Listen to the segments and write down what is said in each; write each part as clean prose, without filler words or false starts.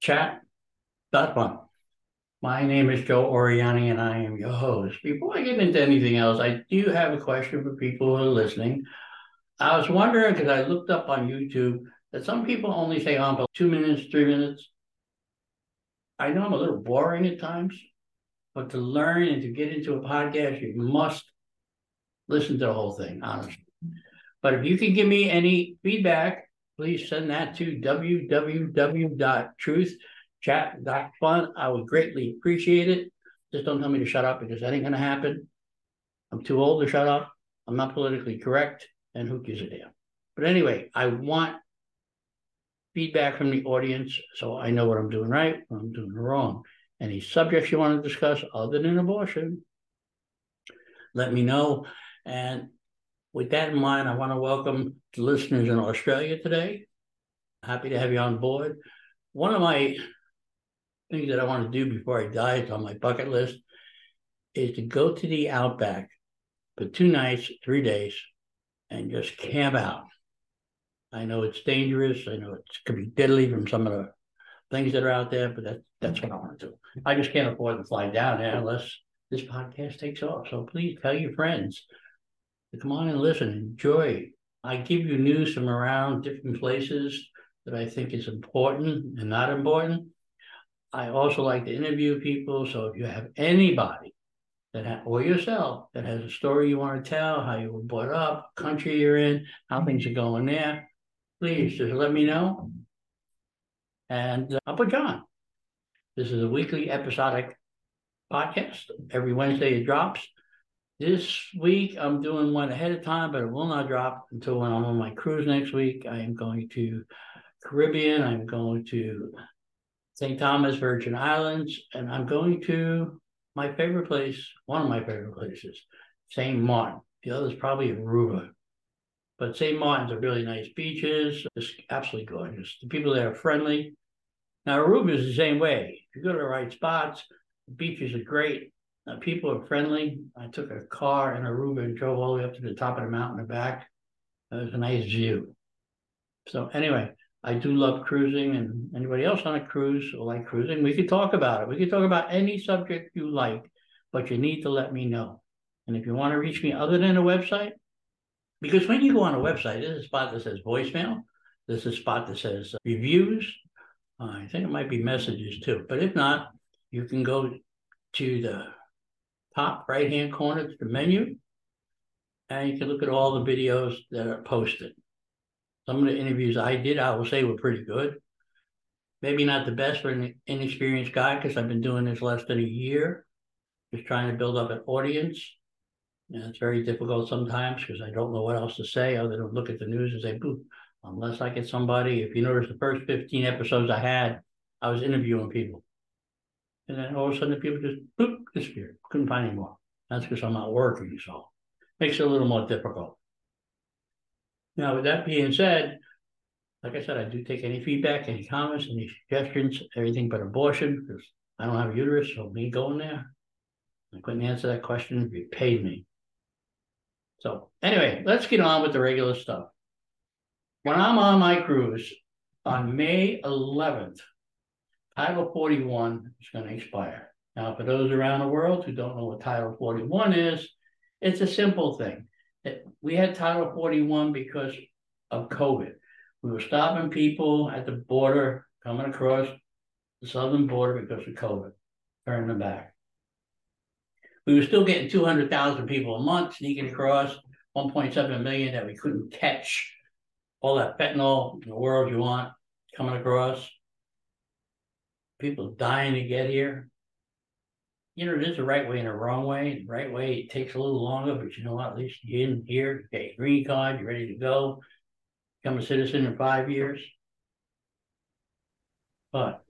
TruthChat.com. My name is Joe Oriani, and I am your host. Before I get into anything else, I do have a question for people who are listening. I was wondering, because I looked up on YouTube, that some people only stay on for 2 minutes, 3 minutes. I know I'm a little boring at times, but to learn and to get into a podcast, you must listen to the whole thing, honestly. But if you can give me any feedback, please send that to www.truthchat.fun. I would greatly appreciate it. Just don't tell me to shut up, because that ain't going to happen. I'm too old to shut up. I'm not politically correct, and who gives a damn? But anyway, I want feedback from the audience so I know what I'm doing right, what I'm doing wrong. Any subjects you want to discuss other than abortion, let me know. And with that in mind, I want to welcome the listeners in Australia today. Happy to have you on board. One of my things that I want to do before I die, it's on my bucket list, is to go to the Outback for 2 nights, 3 days, and just camp out. I know it's dangerous. I know it could be deadly from some of the things that are out there, but that's what I want to do. I just can't afford to fly down there unless this podcast takes off. So please tell your friends to come on and listen, enjoy. I give you news from around different places that I think is important and not important. I also like to interview people, so if you have anybody or yourself that has a story you want to tell, how you were brought up, country you're in, how things are going there, please just let me know. And I'll put you on. This is a weekly episodic podcast. Every Wednesday it drops. This week, I'm doing one ahead of time, but it will not drop until when I'm on my cruise next week. I am going to Caribbean. I'm going to St. Thomas, Virgin Islands, and I'm going to my favorite place, one of my favorite places, St. Martin. The other is probably Aruba. But St. Martin's are really nice beaches. It's absolutely gorgeous. The people there are friendly. Now, Aruba is the same way. If you go to the right spots, the beaches are great. People are friendly. I took a car in Aruba and drove all the way up to the top of the mountain and back. It was a nice view. So anyway, I do love cruising, and anybody else on a cruise or like cruising, we could talk about it. We could talk about any subject you like, but you need to let me know. And if you want to reach me other than a website, because when you go on a website, there's a spot that says voicemail. There's a spot that says reviews. I think it might be messages too. But if not, you can go to the top right-hand corner to the menu, and you can look at all the videos that are posted. Some of the interviews I did, I will say, were pretty good. Maybe not the best for an inexperienced guy, because I've been doing this less than a year, just trying to build up an audience. And it's very difficult sometimes, because I don't know what else to say other than look at the news and say, boo, unless I get somebody. If you notice, the first 15 episodes I had, I was interviewing people. And then all of a sudden, the people just, boop, disappeared. Couldn't find any more. That's because I'm not working, so makes it a little more difficult. Now, with that being said, like I said, I do take any feedback, any comments, any suggestions, everything but abortion, because I don't have a uterus, so me going there, I couldn't answer that question if you paid me. So anyway, let's get on with the regular stuff. When I'm on my cruise, on May 11th, Title 41 is going to expire. Now, for those around the world who don't know what Title 41 is, it's a simple thing. We had Title 41 because of COVID. We were stopping people at the border coming across the southern border because of COVID, turning them back. We were still getting 200,000 people a month sneaking across, 1.7 million that we couldn't catch. All that fentanyl in the world you want coming across. People dying to get here. You know, there's a right way and a wrong way. The right way, it takes a little longer, but you know what? At least you're in here, you get your green card, you're ready to go. Become a citizen in 5 years. But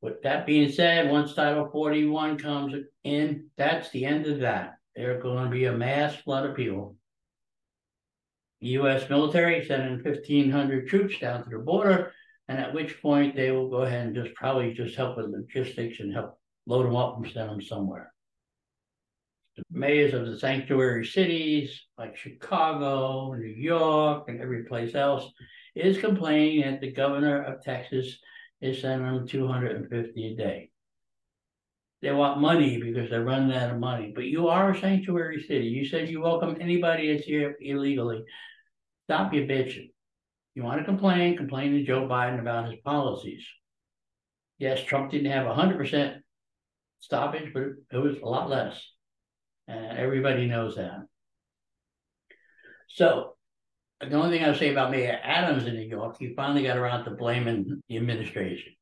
with that being said, once Title 41 comes in, that's the end of that. There's going to be a mass flood of people. The U.S. military sending 1,500 troops down to the border, and at which point they will go ahead and just probably just help with logistics and help load them up and send them somewhere. The mayors of the sanctuary cities like Chicago, New York, and every place else is complaining that the governor of Texas is sending them 250 a day. They want money because they're running out of money. But you are a sanctuary city. You said you welcome anybody that's here illegally. Stop your bitching. You want to complain? Complain to Joe Biden about his policies. Yes, Trump didn't have 100% stoppage, but it was a lot less. And everybody knows that. So the only thing I'll say about Mayor Adams in New York, he finally got around to blaming the administration.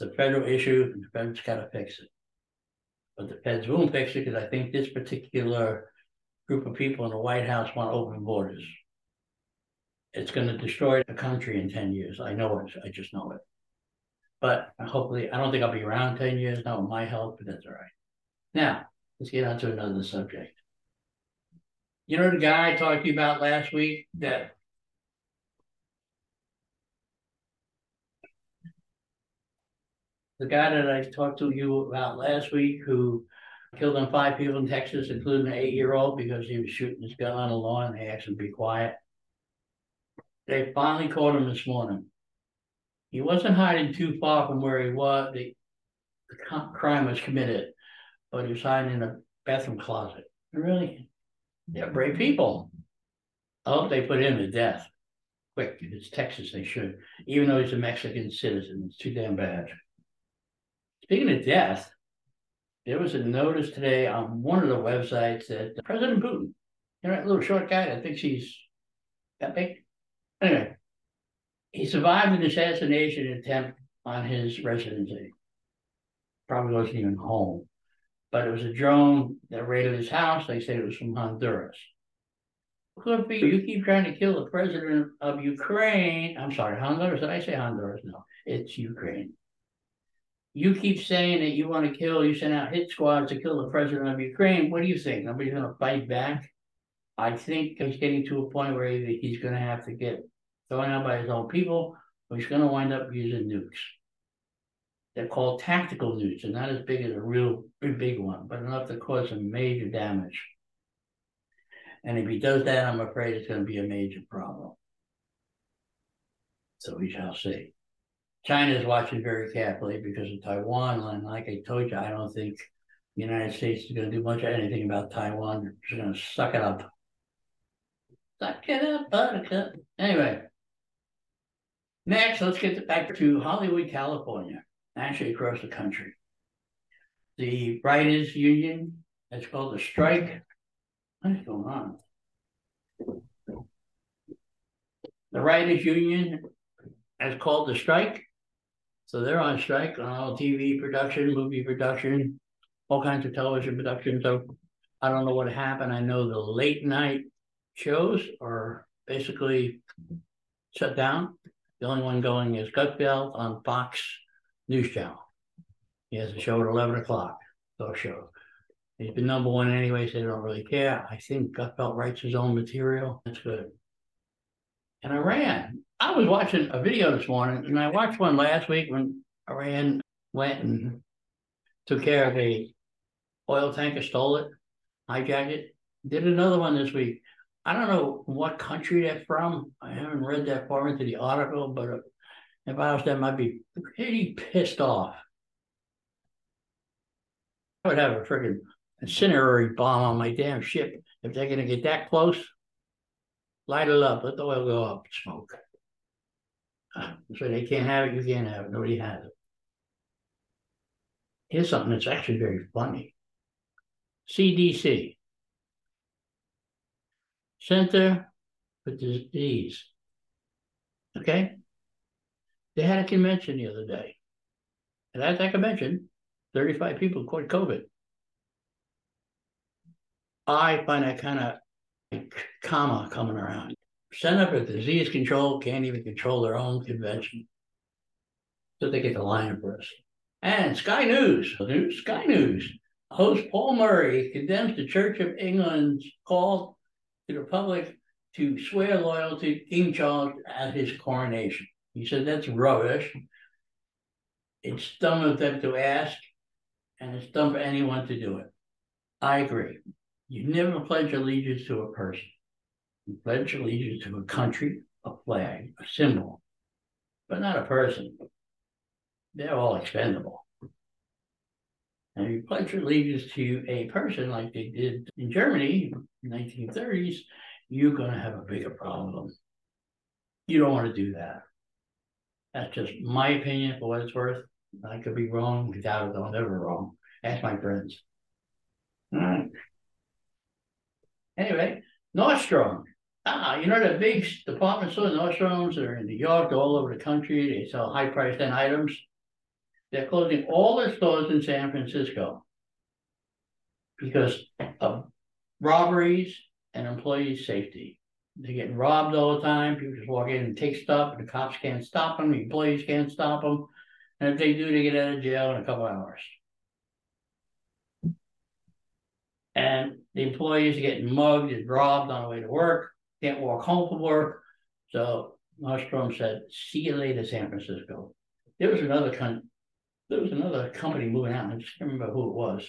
It's a federal issue, and the feds got to fix it. But the feds won't fix it because I think this particular group of people in the White House want open borders. It's going to destroy the country in 10 years. I know it. I just know it. But hopefully, I don't think I'll be around 10 years now with my health, but that's all right. Now, let's get on to another subject. You know the guy I talked to you about last week that the guy that I talked to you about last week who killed on 5 people in Texas, including an 8-year-old, because he was shooting his gun on the lawn and they asked him to be quiet. They finally caught him this morning. He wasn't hiding too far from where he was. The crime was committed, but he was hiding in a bathroom closet. And really, they're brave people. I hope they put him to death quick. If it's Texas, they should. Even though he's a Mexican citizen, it's too damn bad. Speaking of death, there was a notice today on one of the websites that President Putin, you know, that little short guy that thinks he's that big? Anyway, he survived an assassination attempt on his residency. Probably wasn't even home. But it was a drone that raided his house. They said it was from Honduras. Could be you keep trying to kill the president of Ukraine. I'm sorry, Honduras. Did I say Honduras? No, it's Ukraine. You keep saying that you want to kill, you send out hit squads to kill the president of Ukraine. What do you think? Nobody's going to fight back? I think he's getting to a point where he's going to have to get thrown out by his own people, or he's going to wind up using nukes. They're called tactical nukes. They're not as big as a real big one, but enough to cause some major damage. And if he does that, I'm afraid it's going to be a major problem. So we shall see. China is watching very carefully because of Taiwan, and like I told you, I don't think the United States is going to do much of anything about Taiwan. They're just going to suck it up. Suck it up, buttercup. Anyway, next, let's get back to Hollywood, California, actually across the country. The writers' union, it's called a strike. What is going on? The writers' union is called the strike. So they're on strike on all TV production, movie production, all kinds of television production. So I don't know what happened. I know the late night shows are basically shut down. The only one going is Gutfeld on Fox News Channel. He has a show at 11 o'clock, talk show. He's been #1 anyway, so they don't really care. I think Gutfeld writes his own material. That's good. And Iran. I was watching a video this morning, and I watched one last week when Iran went and took care of a oil tanker, stole it, hijacked it. Did another one this week. I don't know what country they're from. I haven't read that far into the article, but if I was them, I'd be pretty pissed off. I would have a freaking incendiary bomb on my damn ship if they're going to get that close. Light it up. Let the oil go up. Smoke. So they can't have it, you can't have it, nobody has it. Here's something that's actually very funny. CDC, Center for Disease, okay? They had a convention the other day. And at that convention, 35 people caught COVID. I find that kind of like comma coming around. Center for Disease Control can't even control their own convention. So they get the line for us. And Sky News. Host Paul Murray condemns the Church of England's call to the public to swear loyalty to King Charles at his coronation. He said that's rubbish. It's dumb of them to ask, and it's dumb for anyone to do it. I agree. You never pledge allegiance to a person. You pledge allegiance to a country, a flag, a symbol, but not a person. They're all expendable. And you pledge allegiance to a person like they did in Germany in the 1930s, you're going to have a bigger problem. You don't want to do that. That's just my opinion for what it's worth. I could be wrong. Without it, I'm never wrong. Ask my friends. All right. Anyway, Nordstrom. You know the big department store, Nordstroms, that are in New York, all over the country. They sell high-priced end items. They're closing all their stores in San Francisco because of robberies and employee safety. They're getting robbed all the time. People just walk in and take stuff, and the cops can't stop them. The employees can't stop them. And if they do, they get out of jail in a couple hours. And the employees are getting mugged and robbed on the way to work. Can't walk home from work. So Nordstrom said, see you later, San Francisco. There was another company moving out. I just can't remember who it was.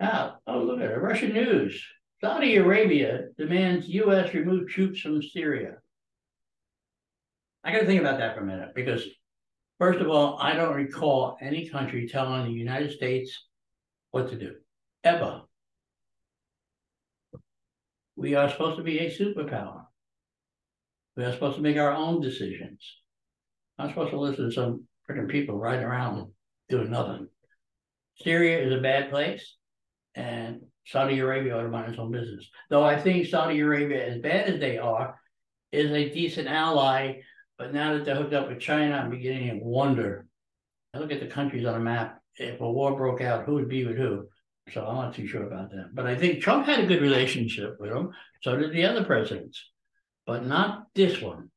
Oh, look at it. Russian news. Saudi Arabia demands U.S. remove troops from Syria. I got to think about that for a minute because, first of all, I don't recall any country telling the United States what to do, ever. We are supposed to be a superpower. We are supposed to make our own decisions. I'm supposed to listen to some freaking people riding around doing nothing. Syria is a bad place, and Saudi Arabia ought to mind its own business. Though I think Saudi Arabia, as bad as they are, is a decent ally, but now that they're hooked up with China, I'm beginning to wonder. I look at the countries on a map. If a war broke out, who would be with who? So I'm not too sure about that. But I think Trump had a good relationship with him. So did the other presidents. But not this one.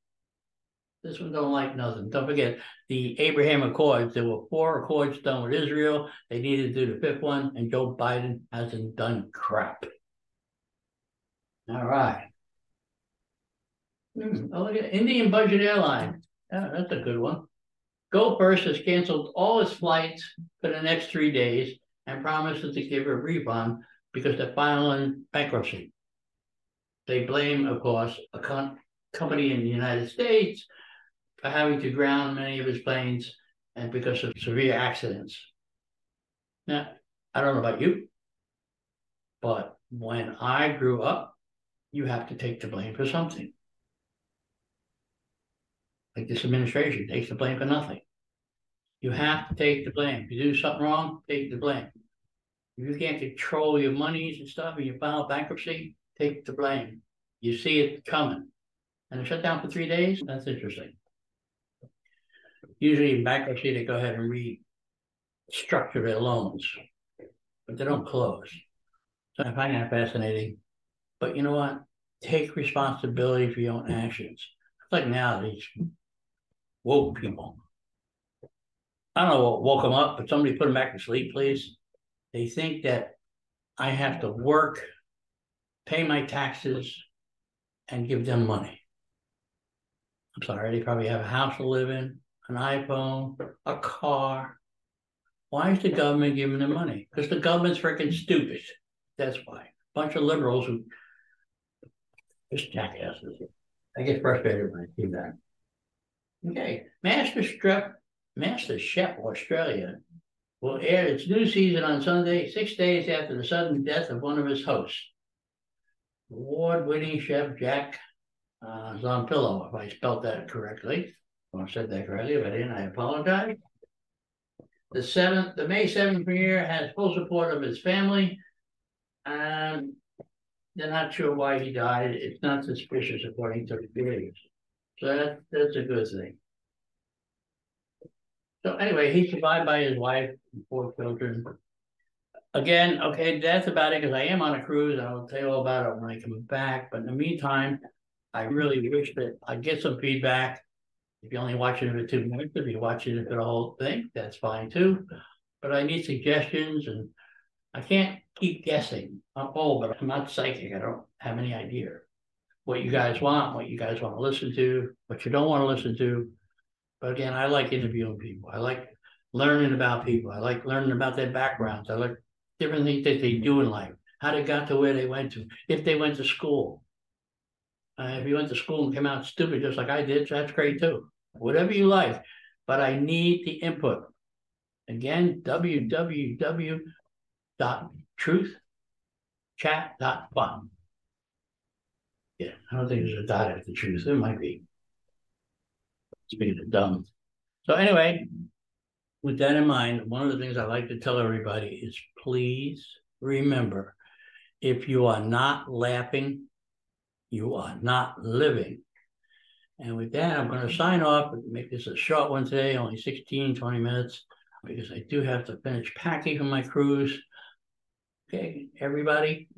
This one don't like nothing. Don't forget the Abraham Accords. There were 4 accords done with Israel. They needed to do the 5th one. And Joe Biden hasn't done crap. All right. Oh, look at Indian budget airline. Yeah, that's a good one. GoFirst has canceled all its flights for the next 3 days. And promises to give a refund because they're filing bankruptcy. They blame, of course, a company in the United States for having to ground many of its planes and because of severe accidents. Now, I don't know about you, but when I grew up, you have to take the blame for something. Like this administration takes the blame for nothing. You have to take the blame. If you do something wrong, take the blame. If you can't control your monies and stuff and you file bankruptcy, take the blame. You see it coming. And a shutdown for 3 days? That's interesting. Usually in bankruptcy, they go ahead and restructure their loans, but they don't close. So I find that fascinating. But you know what? Take responsibility for your own actions. It's like now, these woke people. I don't know what woke them up, but somebody put them back to sleep, please. They think that I have to work, pay my taxes, and give them money. I'm sorry, they probably have a house to live in, an iPhone, a car. Why is the government giving them money? Because the government's freaking stupid. That's why. A bunch of liberals who just jackasses. I get frustrated when I see that. Okay, Master Chef Australia will air its new season on Sunday, 6 days after the sudden death of one of his hosts. Award-winning chef Jack Zampillo, if I spelled that correctly. Well, I said that correctly, if I didn't, I apologize. The May 7th premier has full support of his family. And they're not sure why he died. It's not suspicious, according to the videos. So that's a good thing. So anyway, he's survived by his wife and 4 children. Again, okay, that's about it, because I am on a cruise. I'll tell you all about it when I come back. But in the meantime, I really wish that I'd get some feedback. If you're only watching it for 2 minutes, if you're watching it for the whole thing, that's fine too. But I need suggestions, and I can't keep guessing. I'm old, but I'm not psychic. I don't have any idea what you guys want, what you guys want to listen to, what you don't want to listen to. But again, I like interviewing people. I like learning about people. I like learning about their backgrounds. I like different things that they do in life, how they got to where they went to, if they went to school. If you went to school and came out stupid just like I did, that's great too. Whatever you like, but I need the input. Again, www.truthchat.fun. Yeah, I don't think there's a dot after truth. There might be. Speaking of dumb. So anyway, with that in mind, one of the things I like to tell everybody is please remember, if you are not laughing, you are not living. And with that, I'm going to sign off and make this a short one today, only 16, 20 minutes, because I do have to finish packing for my cruise. Okay, everybody,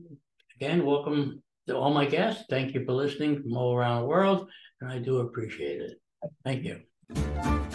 again, welcome to all my guests. Thank you for listening from all around the world, and I do appreciate it. Thank you.